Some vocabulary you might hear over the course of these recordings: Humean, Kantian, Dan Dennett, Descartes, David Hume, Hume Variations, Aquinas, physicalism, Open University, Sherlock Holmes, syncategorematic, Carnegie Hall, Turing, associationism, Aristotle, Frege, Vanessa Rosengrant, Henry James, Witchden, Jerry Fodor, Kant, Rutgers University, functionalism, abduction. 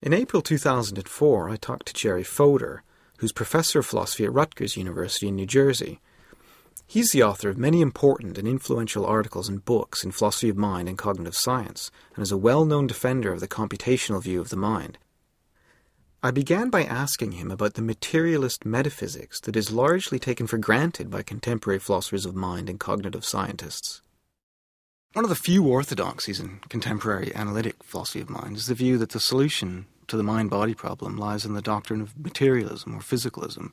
In April 2004, I talked to Jerry Fodor, who's professor of philosophy at Rutgers University in New Jersey. He's the author of many important and influential articles and books in philosophy of mind and cognitive science, and is a well-known defender of the computational view of the mind. I began by asking him about the materialist metaphysics that is largely taken for granted by contemporary philosophers of mind and cognitive scientists. One of the few orthodoxies in contemporary analytic philosophy of mind is the view that the solution to the mind-body problem lies in the doctrine of materialism or physicalism,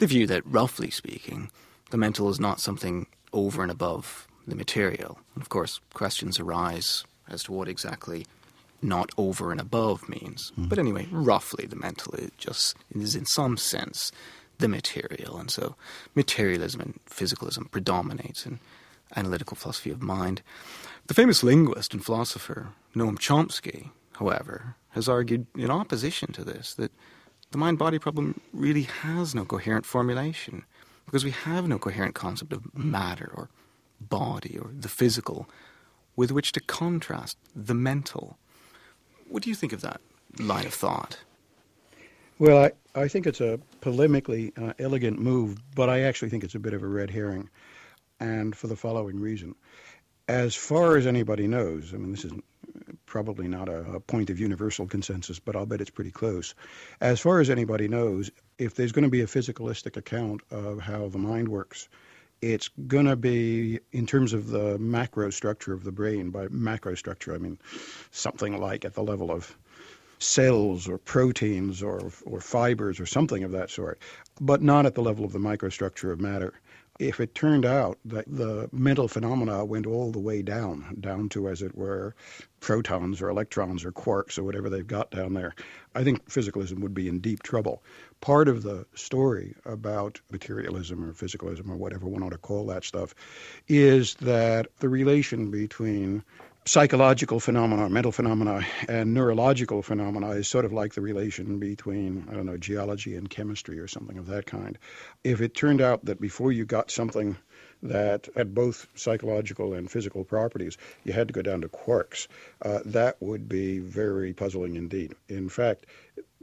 the view that, roughly speaking, the mental is not something over and above the material. And of course, questions arise as to what exactly not over and above means. Mm-hmm. But anyway, roughly the mental is in some sense the material. And so materialism and physicalism predominates in analytical philosophy of mind. The famous linguist and philosopher Noam Chomsky, however, has argued in opposition to this that the mind-body problem really has no coherent formulation because we have no coherent concept of matter or body or the physical with which to contrast the mental. What do you think of that line of thought? Well, I think it's a polemically elegant move, but I actually think it's a bit of a red herring, and for the following reason. As far as anybody knows, I mean, this is probably not a point of universal consensus, but I'll bet it's pretty close. As far as anybody knows, if there's going to be a physicalistic account of how the mind works, it's going to be in terms of the macro structure of the brain. By macro structure, I mean something like at the level of cells or proteins or fibers or something of that sort, but not at the level of the microstructure of matter. If it turned out that the mental phenomena went all the way down to, as it were, protons or electrons or quarks or whatever they've got down there, I think physicalism would be in deep trouble. Part of the story about materialism or physicalism or whatever one ought to call that stuff is that the relation between psychological phenomena, mental phenomena, and neurological phenomena is sort of like the relation between, I don't know, geology and chemistry or something of that kind. If it turned out that before you got something that had both psychological and physical properties, you had to go down to quarks, that would be very puzzling indeed. In fact,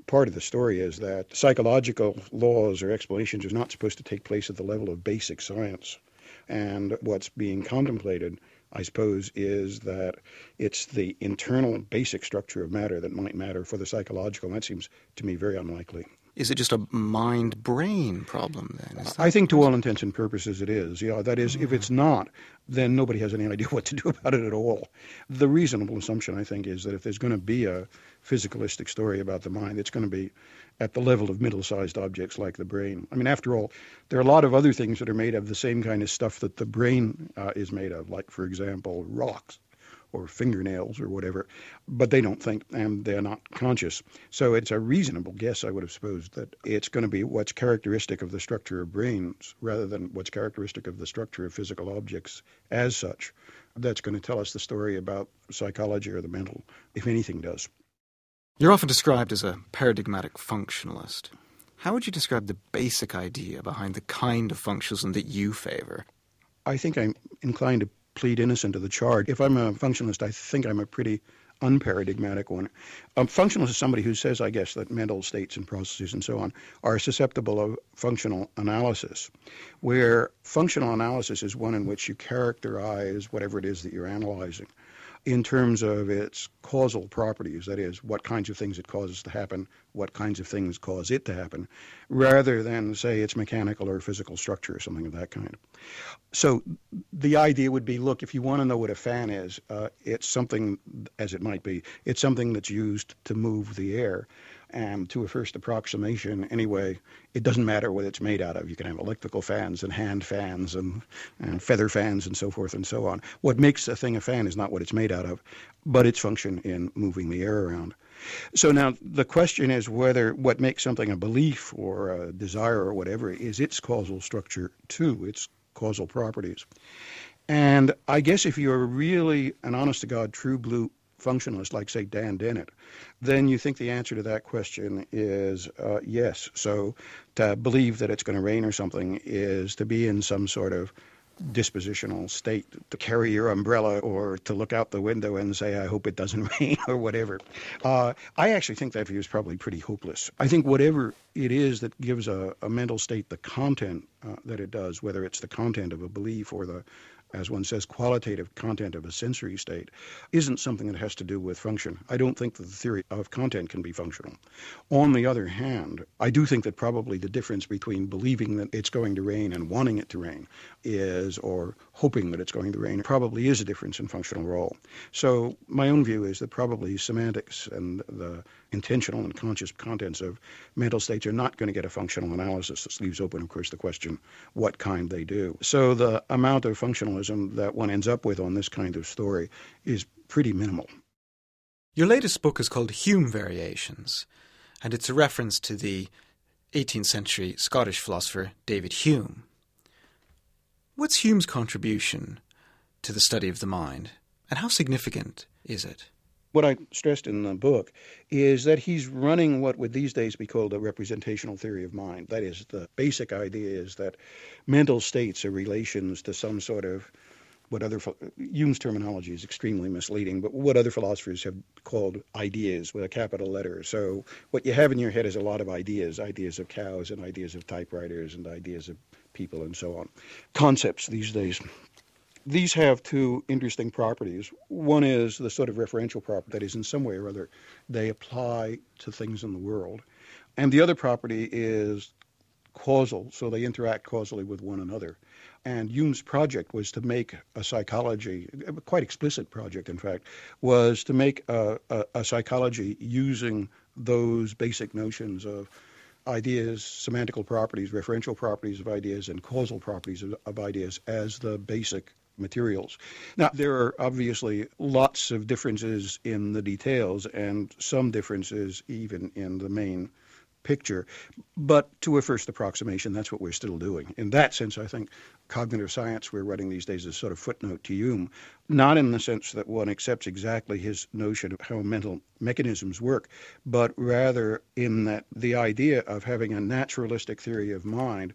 part of the story is that psychological laws or explanations are not supposed to take place at the level of basic science. And what's being contemplated, I suppose, is that it's the internal basic structure of matter that might matter for the psychological. That seems to me very unlikely. Is it just a mind-brain problem then? I think to all intents and purposes it is. Yeah, that is, if it's not, then nobody has any idea what to do about it at all. The reasonable assumption, I think, is that if there's going to be a physicalistic story about the mind, it's going to be at the level of middle-sized objects like the brain. I mean, after all, there are a lot of other things that are made of the same kind of stuff that the brain is made of, like, for example, rocks or fingernails or whatever, but they don't think and they're not conscious. So it's a reasonable guess, I would have supposed, that it's going to be what's characteristic of the structure of brains rather than what's characteristic of the structure of physical objects as such that's going to tell us the story about psychology or the mental, if anything does. You're often described as a paradigmatic functionalist. How would you describe the basic idea behind the kind of functionalism that you favor? I think I'm inclined to plead innocent to the charge. If I'm a functionalist, I think I'm a pretty unparadigmatic one. A functionalist is somebody who says, I guess, that mental states and processes and so on are susceptible of functional analysis, where functional analysis is one in which you characterize whatever it is that you're analyzing in terms of its causal properties, that is, what kinds of things it causes to happen, what kinds of things cause it to happen, rather than, say, its mechanical or physical structure or something of that kind. So the idea would be, look, if you want to know what a fan is, it's something, as it might be, it's something that's used to move the air. And to a first approximation, anyway, it doesn't matter what it's made out of. You can have electrical fans and hand fans and feather fans and so forth and so on. What makes a thing a fan is not what it's made out of, but its function in moving the air around. So now the question is whether what makes something a belief or a desire or whatever is its causal structure too, its causal properties. And I guess if you're really an honest-to-God, true-blue functionalist, like, say, Dan Dennett, then you think the answer to that question is yes. So to believe that it's going to rain or something is to be in some sort of dispositional state to carry your umbrella or to look out the window and say, I hope it doesn't rain or whatever. I actually think that view is probably pretty hopeless. I think whatever it is that gives a mental state the content that it does, whether it's the content of a belief or the, as one says, qualitative content of a sensory state, isn't something that has to do with function. I don't think that the theory of content can be functional. On the other hand, I do think that probably the difference between believing that it's going to rain and wanting it to rain is, or hoping that it's going to rain, probably is a difference in functional role. So my own view is that probably semantics and the intentional and conscious contents of mental states are not going to get a functional analysis. This leaves open, of course, the question what kind they do. So the amount of functionalism that one ends up with on this kind of story is pretty minimal. Your latest book is called Hume Variations, and it's a reference to the 18th century Scottish philosopher David Hume. What's Hume's contribution to the study of the mind, and how significant is it? What I stressed in the book is that he's running what would these days be called a representational theory of mind. That is, the basic idea is that mental states are relations to some sort of what other, Hume's terminology is extremely misleading, but what other philosophers have called ideas with a capital letter. So what you have in your head is a lot of ideas of cows and ideas of typewriters and ideas of people and so on. Concepts these days. These have two interesting properties. One is the sort of referential property, that is, in some way or other, they apply to things in the world. And the other property is causal, so they interact causally with one another. And Hume's project was to make a psychology, a quite explicit project, in fact, was to make a psychology using those basic notions of ideas, semantical properties, referential properties of ideas, and causal properties of ideas as the basic materials. Now, there are obviously lots of differences in the details and some differences even in the main picture, but to a first approximation, that's what we're still doing. In that sense, I think cognitive science we're running these days is sort of footnote to Hume, not in the sense that one accepts exactly his notion of how mental mechanisms work, but rather in that the idea of having a naturalistic theory of mind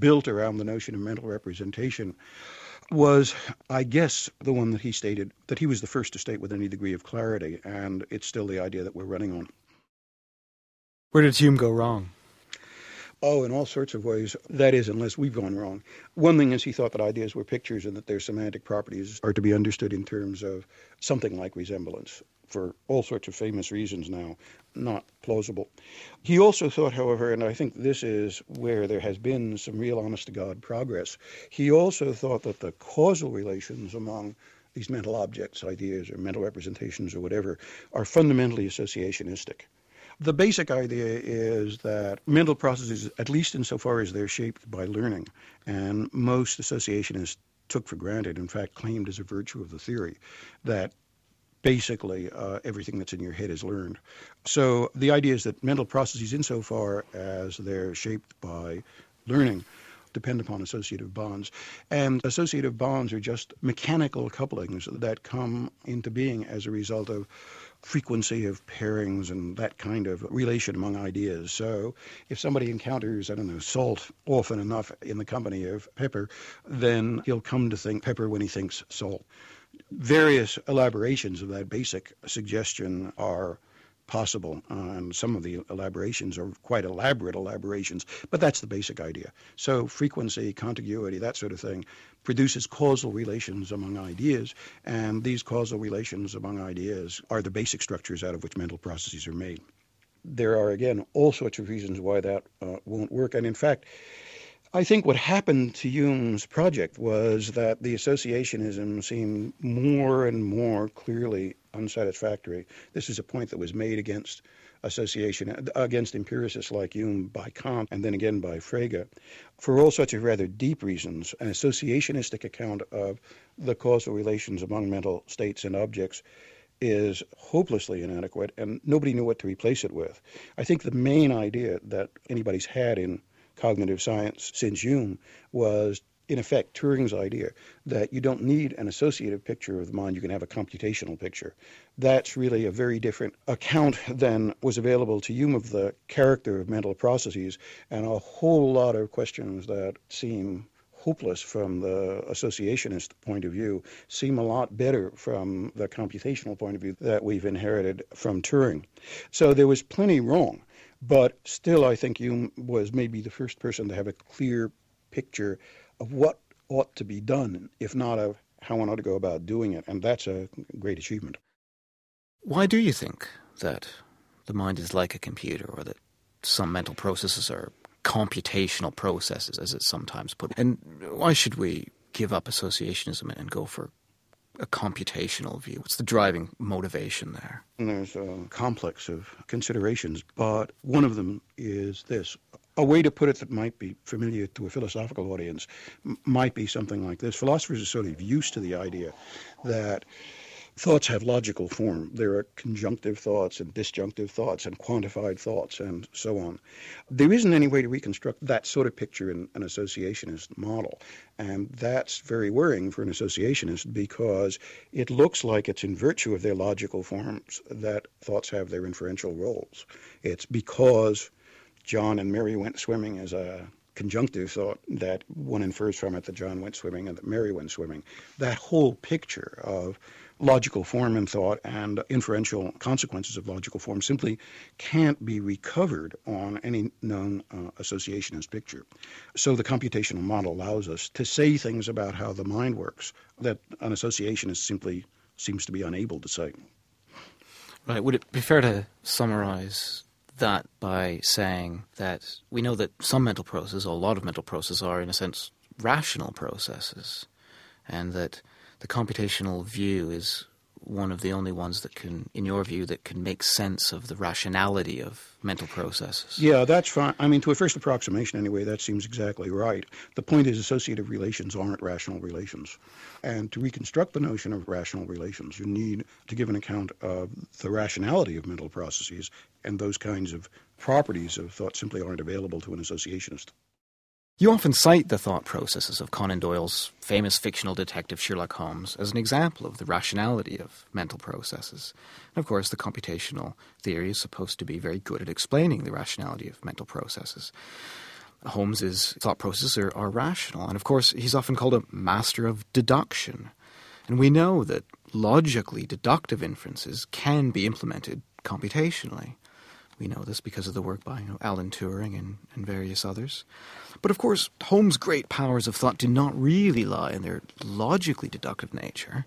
built around the notion of mental representation was, I guess, the one that he stated, that he was the first to state with any degree of clarity, and it's still the idea that we're running on. Where did Hume go wrong? Oh, in all sorts of ways. That is, unless we've gone wrong. One thing is he thought that ideas were pictures and that their semantic properties are to be understood in terms of something like resemblance, for all sorts of famous reasons now, not plausible. He also thought, however, and I think this is where there has been some real honest-to-God progress, he also thought that the causal relations among these mental objects, ideas, or mental representations, or whatever, are fundamentally associationistic. The basic idea is that mental processes, at least insofar as they're shaped by learning, and most associationists took for granted, in fact, claimed as a virtue of the theory, that basically everything that's in your head is learned. So the idea is that mental processes, insofar as they're shaped by learning, depend upon associative bonds. And associative bonds are just mechanical couplings that come into being as a result of frequency of pairings and that kind of relation among ideas. So if somebody encounters, I don't know, salt often enough in the company of pepper, then he'll come to think pepper when he thinks salt. Various elaborations of that basic suggestion are possible, and some of the elaborations are quite elaborate elaborations, but that's the basic idea. So frequency, contiguity, that sort of thing produces causal relations among ideas, and these causal relations among ideas are the basic structures out of which mental processes are made. There are, again, all sorts of reasons why that won't work, and in fact, I think what happened to Hume's project was that the associationism seemed more and more clearly unsatisfactory. This is a point that was made against association, against empiricists like Hume by Kant and then again by Frege, for all sorts of rather deep reasons. An associationistic account of the causal relations among mental states and objects is hopelessly inadequate, and nobody knew what to replace it with. I think the main idea that anybody's had in cognitive science since Hume was, in effect, Turing's idea that you don't need an associative picture of the mind, you can have a computational picture. That's really a very different account than was available to Hume of the character of mental processes, and a whole lot of questions that seem hopeless from the associationist point of view, seem a lot better from the computational point of view that we've inherited from Turing. So there was plenty wrong, but still I think Hume was maybe the first person to have a clear picture of what ought to be done, if not of how one ought to go about doing it, and that's a great achievement. Why do you think that the mind is like a computer, or that some mental processes are computational processes, as it's sometimes put? And why should we give up associationism and go for a computational view? What's the driving motivation there? And there's a complex of considerations, but one of them is this. A way to put it that might be familiar to a philosophical audience might be something like this. Philosophers are sort of used to the idea that thoughts have logical form. There are conjunctive thoughts and disjunctive thoughts and quantified thoughts and so on. There isn't any way to reconstruct that sort of picture in an associationist model. And that's very worrying for an associationist because it looks like it's in virtue of their logical forms that thoughts have their inferential roles. It's because John and Mary went swimming as a conjunctive thought that one infers from it that John went swimming and that Mary went swimming. That whole picture of logical form in thought and inferential consequences of logical form simply can't be recovered on any known associationist picture. So the computational model allows us to say things about how the mind works that an associationist simply seems to be unable to say. Right. Would it be fair to summarize that by saying that we know that some mental processes, or a lot of mental processes, are in a sense rational processes, and that the computational view is one of the only ones that can, in your view, that can make sense of the rationality of mental processes? Yeah, that's fine. I mean, to a first approximation anyway, that seems exactly right. The point is associative relations aren't rational relations. And to reconstruct the notion of rational relations, you need to give an account of the rationality of mental processes, and those kinds of properties of thought simply aren't available to an associationist. You often cite the thought processes of Conan Doyle's famous fictional detective Sherlock Holmes as an example of the rationality of mental processes. And of course, the computational theory is supposed to be very good at explaining the rationality of mental processes. Holmes's thought processes are rational, and of course, he's often called a master of deduction. And we know that logically deductive inferences can be implemented computationally. We know this because of the work by Alan Turing and various others. But of course, Holmes' great powers of thought do not really lie in their logically deductive nature.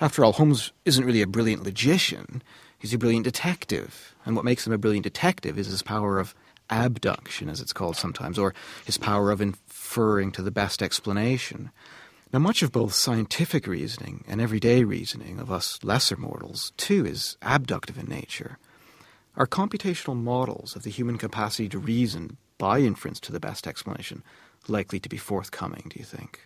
After all, Holmes isn't really a brilliant logician. He's a brilliant detective. And what makes him a brilliant detective is his power of abduction, as it's called sometimes, or his power of inferring to the best explanation. Now, much of both scientific reasoning and everyday reasoning of us lesser mortals, too, is abductive in nature. Are computational models of the human capacity to reason by inference to the best explanation likely to be forthcoming, do you think?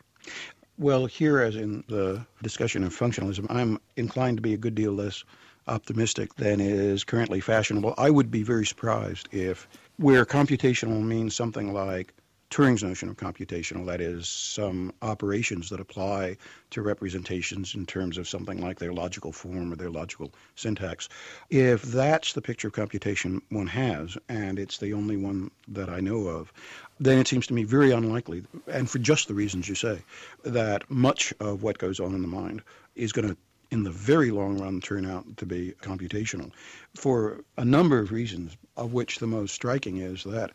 Well, here, as in the discussion of functionalism, I'm inclined to be a good deal less optimistic than is currently fashionable. I would be very surprised if where computational means something like Turing's notion of computational, that is, some operations that apply to representations in terms of something like their logical form or their logical syntax. If that's the picture of computation one has, and it's the only one that I know of, then it seems to me very unlikely, and for just the reasons you say, that much of what goes on in the mind is going to, in the very long run, turn out to be computational, for a number of reasons, of which the most striking is that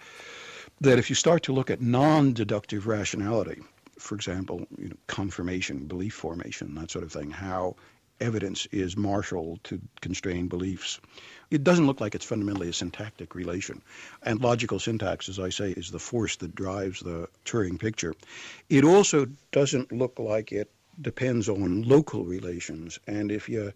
if you start to look at non-deductive rationality, for example, confirmation, belief formation, that sort of thing, how evidence is marshaled to constrain beliefs, it doesn't look like it's fundamentally a syntactic relation. And logical syntax, as I say, is the force that drives the Turing picture. It also doesn't look like it depends on local relations. And if you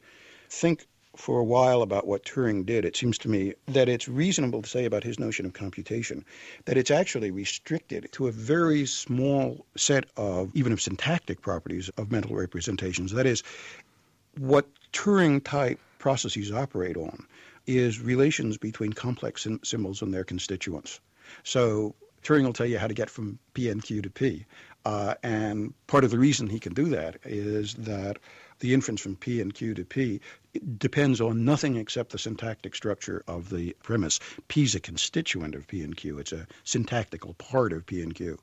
think for a while about what Turing did, it seems to me that it's reasonable to say about his notion of computation that it's actually restricted to a very small set of, even of syntactic properties of mental representations. That is, what Turing-type processes operate on is relations between complex symbols and their constituents. So Turing will tell you how to get from P and Q to P. And part of the reason he can do that is that the inference from P and Q to P depends on nothing except the syntactic structure of the premise. P is a constituent of P and Q. It's a syntactical part of P and Q.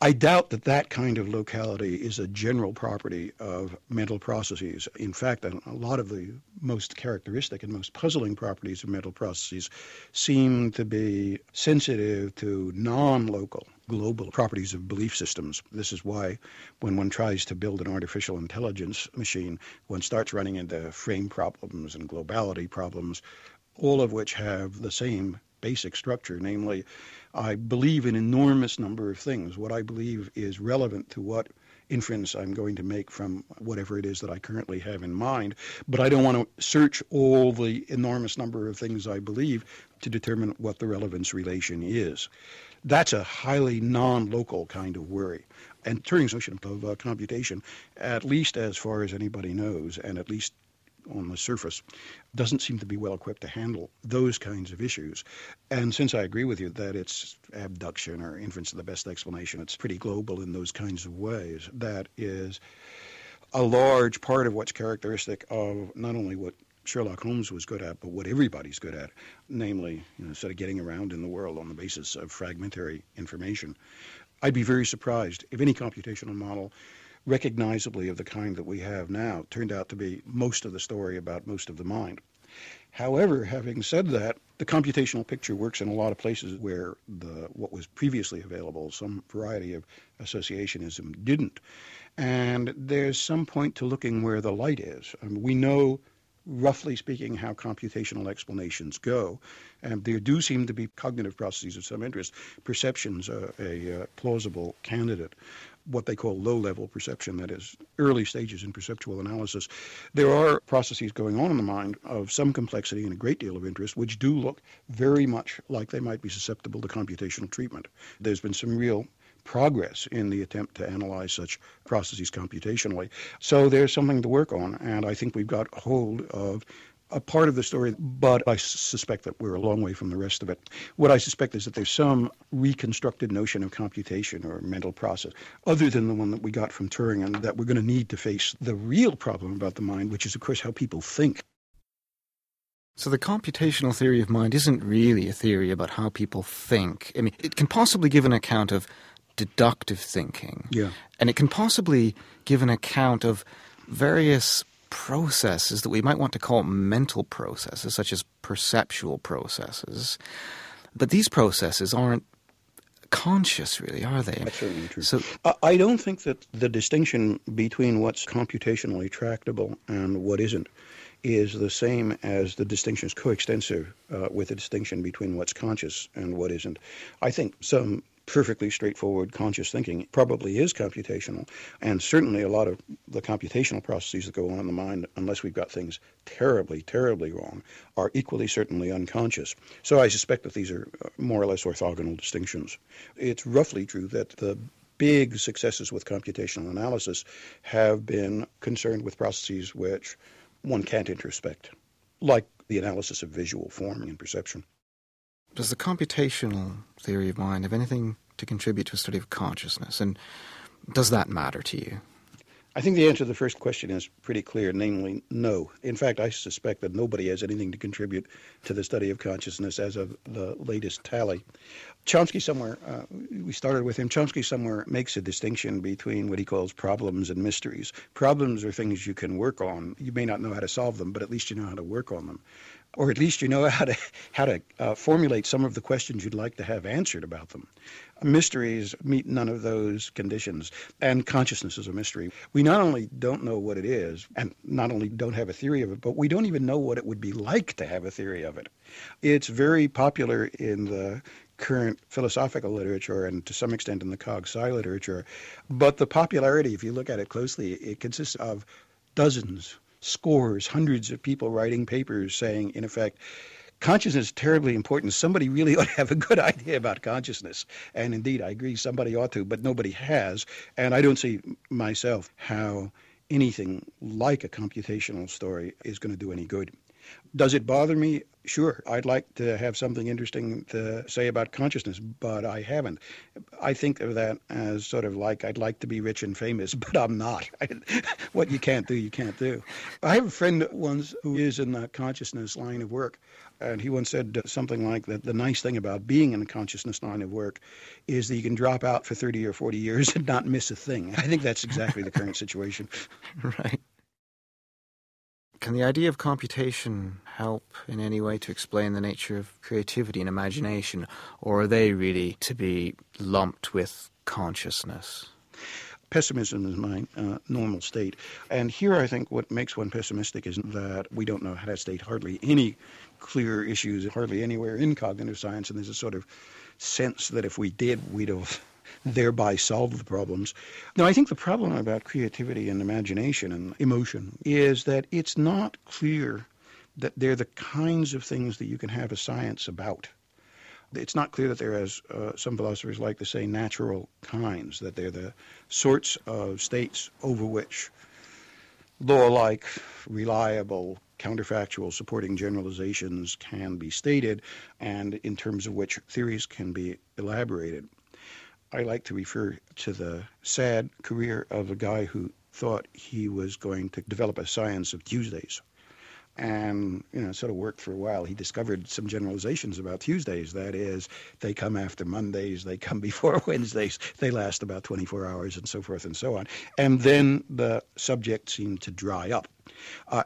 I doubt that that kind of locality is a general property of mental processes. In fact, a lot of the most characteristic and most puzzling properties of mental processes seem to be sensitive to non-local, global properties of belief systems. This is why when one tries to build an artificial intelligence machine, one starts running into frame problems and globality problems, all of which have the same basic structure, namely, I believe an enormous number of things. What I believe is relevant to what inference I'm going to make from whatever it is that I currently have in mind, but I don't want to search all the enormous number of things I believe to determine what the relevance relation is. That's a highly non-local kind of worry. And Turing's notion of computation, at least as far as anybody knows, and at least on the surface, doesn't seem to be well equipped to handle those kinds of issues. And since I agree with you that it's abduction or inference of the best explanation, it's pretty global in those kinds of ways. That is a large part of what's characteristic of not only what Sherlock Holmes was good at, but what everybody's good at, namely, sort of getting around in the world on the basis of fragmentary information. I'd be very surprised if any computational model recognizably of the kind that we have now turned out to be most of the story about most of the mind. However, having said that, the computational picture works in a lot of places where what was previously available, some variety of associationism, didn't. And there's some point to looking where the light is. We know, roughly speaking, how computational explanations go. And there do seem to be cognitive processes of some interest. Perception's a plausible candidate. What they call low-level perception, that is, early stages in perceptual analysis. There are processes going on in the mind of some complexity and a great deal of interest, which do look very much like they might be susceptible to computational treatment. There's been some real progress in the attempt to analyze such processes computationally. So there's something to work on, and I think we've got hold of a part of the story, but I suspect that we're a long way from the rest of it. What I suspect is that there's some reconstructed notion of computation or mental process, other than the one that we got from Turing, and that we're going to need to face the real problem about the mind, which is, of course, how people think. So the computational theory of mind isn't really a theory about how people think. I mean, it can possibly give an account of deductive thinking. Yeah. And it can possibly give an account of various processes that we might want to call mental processes, such as perceptual processes. But these processes aren't conscious, really, are they? That's certainly true. So, I don't think that the distinction between what's computationally tractable and what isn't is the same as the distinction is coextensive with the distinction between what's conscious and what isn't. I think some perfectly straightforward conscious thinking probably is computational, and certainly a lot of the computational processes that go on in the mind, unless we've got things terribly, terribly wrong, are equally certainly unconscious. So I suspect that these are more or less orthogonal distinctions. It's roughly true that the big successes with computational analysis have been concerned with processes which one can't introspect, like the analysis of visual form and perception. Does the computational theory of mind have anything to contribute to a study of consciousness? And does that matter to you? I think the answer to the first question is pretty clear, namely, no. In fact, I suspect that nobody has anything to contribute to the study of consciousness as of the latest tally. Chomsky somewhere, we started with him, Chomsky somewhere makes a distinction between what he calls problems and mysteries. Problems are things you can work on. You may not know how to solve them, but at least you know how to work on them. Or at least you know how to formulate some of the questions you'd like to have answered about them. Mysteries meet none of those conditions, and consciousness is a mystery. We not only don't know what it is, and not only don't have a theory of it, but we don't even know what it would be like to have a theory of it. It's very popular in the current philosophical literature and to some extent in the cog sci literature, but the popularity, if you look at it closely, it consists of dozens, scores, hundreds of people writing papers saying, in effect, consciousness is terribly important. Somebody really ought to have a good idea about consciousness. And indeed, I agree, somebody ought to, but nobody has. And I don't see myself how anything like a computational story is going to do any good. Does it bother me? Sure, I'd like to have something interesting to say about consciousness, but I haven't. I think of that as sort of like I'd like to be rich and famous, but I'm not. What you can't do, you can't do. I have a friend once who is in the consciousness line of work, and he once said something like that the nice thing about being in the consciousness line of work is that you can drop out for 30 or 40 years and not miss a thing. I think that's exactly the current situation. Right. Can the idea of computation help in any way to explain the nature of creativity and imagination, or are they really to be lumped with consciousness? Pessimism is my normal state. And here I think what makes one pessimistic is that we don't know how to state hardly any clear issues, hardly anywhere in cognitive science, and there's a sort of sense that if we did, we'd have thereby solve the problems. Now, I think the problem about creativity and imagination and emotion is that it's not clear that they're the kinds of things that you can have a science about. It's not clear that they're, as some philosophers like to say, natural kinds, that they're the sorts of states over which law-like, reliable, counterfactual supporting generalizations can be stated and in terms of which theories can be elaborated. I like to refer to the sad career of a guy who thought he was going to develop a science of Tuesdays. And, sort of worked for a while. He discovered some generalizations about Tuesdays. That is, they come after Mondays, they come before Wednesdays, they last about 24 hours and so forth and so on. And then the subject seemed to dry up.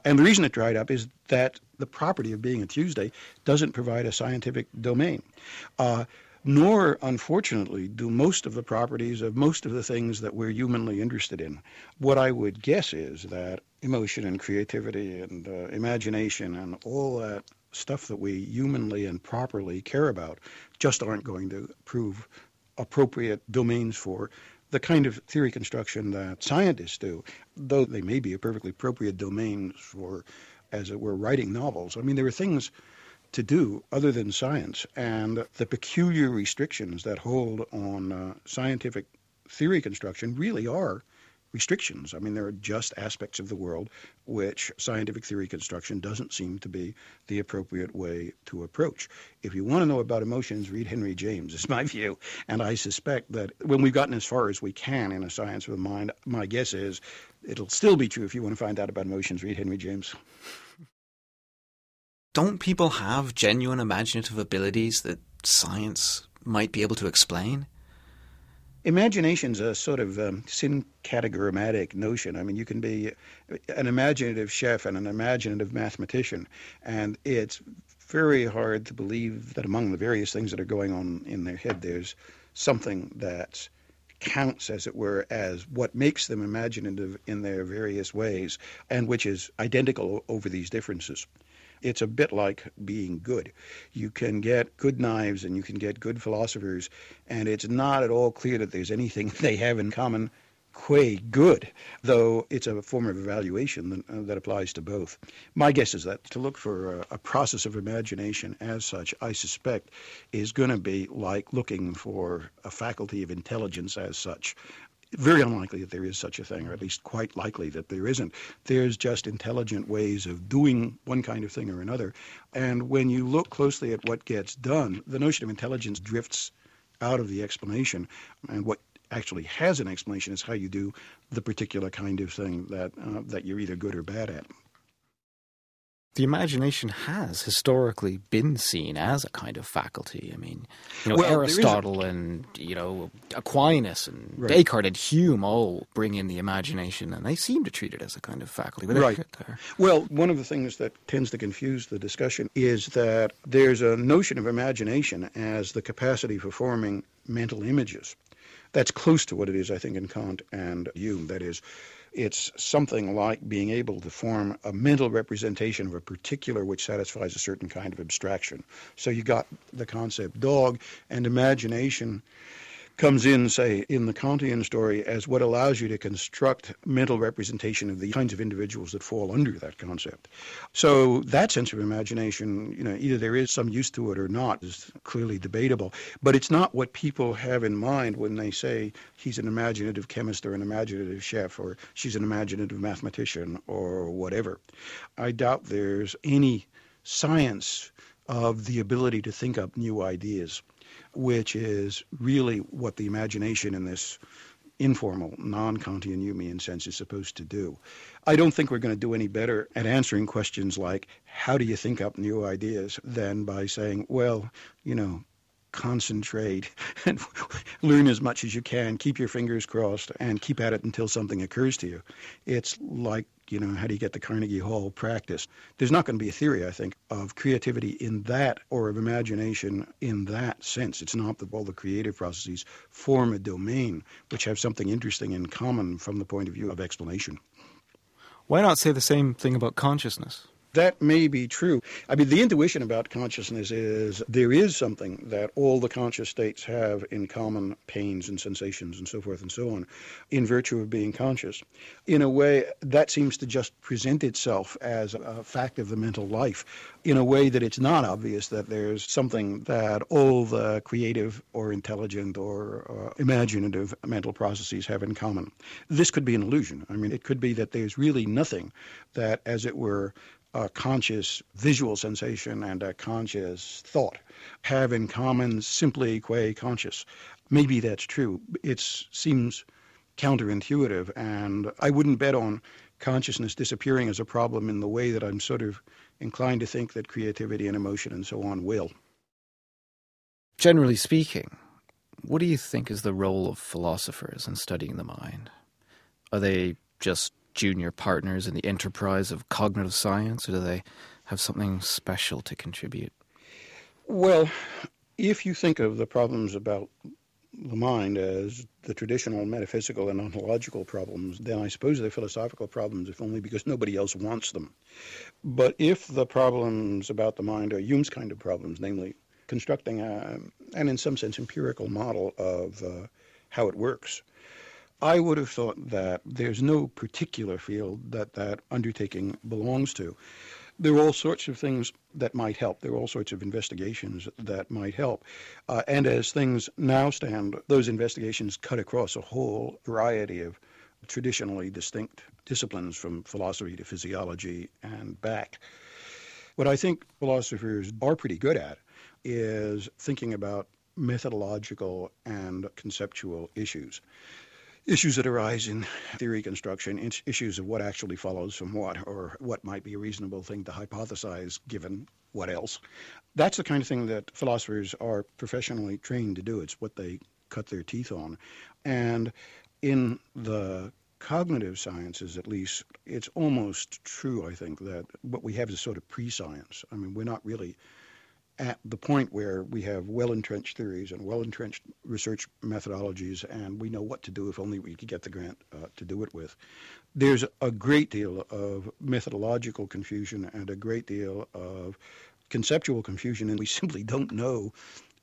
And the reason it dried up is that the property of being a Tuesday doesn't provide a scientific domain. Nor, unfortunately, do most of the properties of most of the things that we're humanly interested in. What I would guess is that emotion and creativity and imagination and all that stuff that we humanly and properly care about just aren't going to prove appropriate domains for the kind of theory construction that scientists do, though they may be a perfectly appropriate domain for, as it were, writing novels. I mean, there are things to do other than science, and the peculiar restrictions that hold on scientific theory construction really are restrictions. I mean, there are just aspects of the world which scientific theory construction doesn't seem to be the appropriate way to approach. If you want to know about emotions, read Henry James, is my view. And I suspect that when we've gotten as far as we can in a science of the mind, my guess is it'll still be true if you want to find out about emotions, read Henry James. Don't people have genuine imaginative abilities that science might be able to explain? Imagination's a sort of syncategorematic notion. I mean, you can be an imaginative chef and an imaginative mathematician, and it's very hard to believe that among the various things that are going on in their head, there's something that counts, as it were, as what makes them imaginative in their various ways, and which is identical over these differences. It's a bit like being good. You can get good knives and you can get good philosophers, and it's not at all clear that there's anything they have in common qua good, though it's a form of evaluation that applies to both. My guess is that to look for a process of imagination as such, I suspect, is going to be like looking for a faculty of intelligence as such. Very unlikely that there is such a thing, or at least quite likely that there isn't. There's just intelligent ways of doing one kind of thing or another. And when you look closely at what gets done, the notion of intelligence drifts out of the explanation. And what actually has an explanation is how you do the particular kind of thing that you're either good or bad at. The imagination has historically been seen as a kind of faculty. I mean, Aristotle and, Aquinas and right. Descartes and Hume all bring in the imagination, and they seem to treat it as a kind of faculty. But right. Well, one of the things that tends to confuse the discussion is that there's a notion of imagination as the capacity for forming mental images. That's close to what it is, I think, in Kant and Hume. That is, it's something like being able to form a mental representation of a particular which satisfies a certain kind of abstraction. So you got the concept dog, and imagination comes in, say, in the Kantian story as what allows you to construct mental representation of the kinds of individuals that fall under that concept. So that sense of imagination, either there is some use to it or not, is clearly debatable. But it's not what people have in mind when they say he's an imaginative chemist or an imaginative chef or she's an imaginative mathematician or whatever. I doubt there's any science of the ability to think up new ideas, which is really what the imagination in this informal, non-Kantian Humean sense is supposed to do. I don't think we're going to do any better at answering questions like, how do you think up new ideas, than by saying, well, you know, concentrate and learn as much as you can, keep your fingers crossed, and keep at it until something occurs to you. It's like, you know, how do you get the Carnegie Hall practice? There's not going to be a theory, I think, of creativity in that, or of imagination in that sense. It's not that all the creative processes form a domain which have something interesting in common from the point of view of explanation. Why not say the same thing about consciousness? That may be true. I mean, the intuition about consciousness is there is something that all the conscious states have in common, pains and sensations and so forth and so on, in virtue of being conscious. In a way, that seems to just present itself as a fact of the mental life, in a way that it's not obvious that there's something that all the creative or intelligent or imaginative mental processes have in common. This could be an illusion. I mean, it could be that there's really nothing that, as it were, a conscious visual sensation and a conscious thought have in common, simply qua conscious. Maybe that's true. It seems counterintuitive, and I wouldn't bet on consciousness disappearing as a problem in the way that I'm sort of inclined to think that creativity and emotion and so on will. Generally speaking, what do you think is the role of philosophers in studying the mind? Are they just junior partners in the enterprise of cognitive science, or do they have something special to contribute? Well, if you think of the problems about the mind as the traditional metaphysical and ontological problems, then I suppose they're philosophical problems, if only because nobody else wants them. But if the problems about the mind are Hume's kind of problems, namely constructing an, in some sense, empirical model of how it works, I would have thought that there's no particular field that that undertaking belongs to. There are all sorts of things that might help. There are all sorts of investigations that might help. And as things now stand, those investigations cut across a whole variety of traditionally distinct disciplines, from philosophy to physiology and back. What I think philosophers are pretty good at is thinking about methodological and conceptual issues. Issues that arise in theory construction, issues of what actually follows from what, or what might be a reasonable thing to hypothesize given what else. That's the kind of thing that philosophers are professionally trained to do. It's what they cut their teeth on. And in the cognitive sciences, at least, it's almost true, I think, that what we have is sort of pre-science. I mean, we're not really at the point where we have well-entrenched theories and well-entrenched research methodologies, and we know what to do if only we could get the grant to do it with. There's a great deal of methodological confusion and a great deal of conceptual confusion, and we simply don't know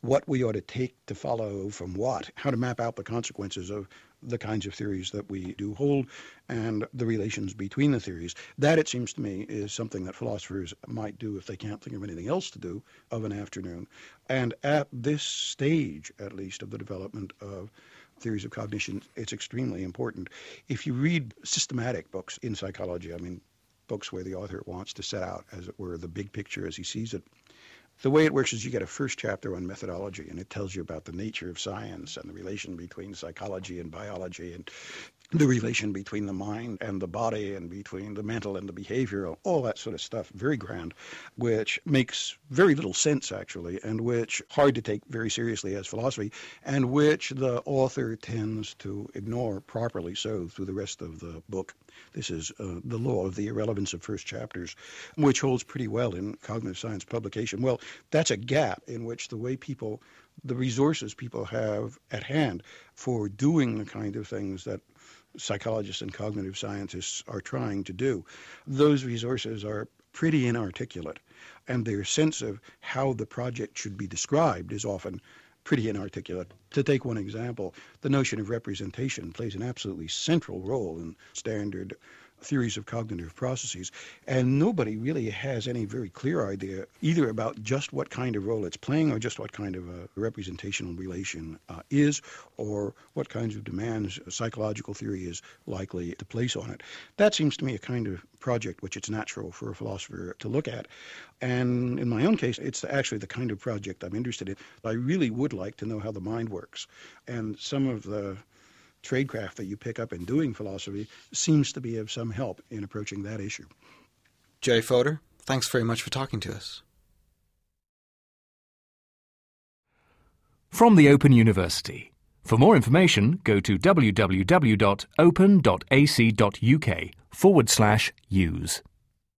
what we ought to take to follow from what, how to map out the consequences of the kinds of theories that we do hold and the relations between the theories. That, it seems to me, is something that philosophers might do if they can't think of anything else to do of an afternoon. And at this stage, at least, of the development of theories of cognition, it's extremely important. If you read systematic books in psychology, I mean, books where the author wants to set out, as it were, the big picture as he sees it, the way it works is you get a first chapter on methodology, and it tells you about the nature of science and the relation between psychology and biology, and the relation between the mind and the body, and between the mental and the behavioral, all that sort of stuff, very grand, which makes very little sense, actually, and which hard to take very seriously as philosophy, and which the author tends to ignore, properly so, through the rest of the book. This is the law of the irrelevance of first chapters, which holds pretty well in cognitive science publication. Well, that's a gap in which the way people, the resources people have at hand for doing the kind of things that psychologists and cognitive scientists are trying to do, those resources are pretty inarticulate, and their sense of how the project should be described is often pretty inarticulate. To take one example, the notion of representation plays an absolutely central role in standard theories of cognitive processes, and nobody really has any very clear idea either about just what kind of role it's playing or just what kind of a representational relation is, or what kinds of demands a psychological theory is likely to place on it. That seems to me a kind of project which it's natural for a philosopher to look at, and in my own case it's actually the kind of project I'm interested in. I really would like to know how the mind works, and some of the tradecraft that you pick up in doing philosophy seems to be of some help in approaching that issue. Jerry Fodor, thanks very much for talking to us. From the Open University. For more information, go to www.open.ac.uk/use.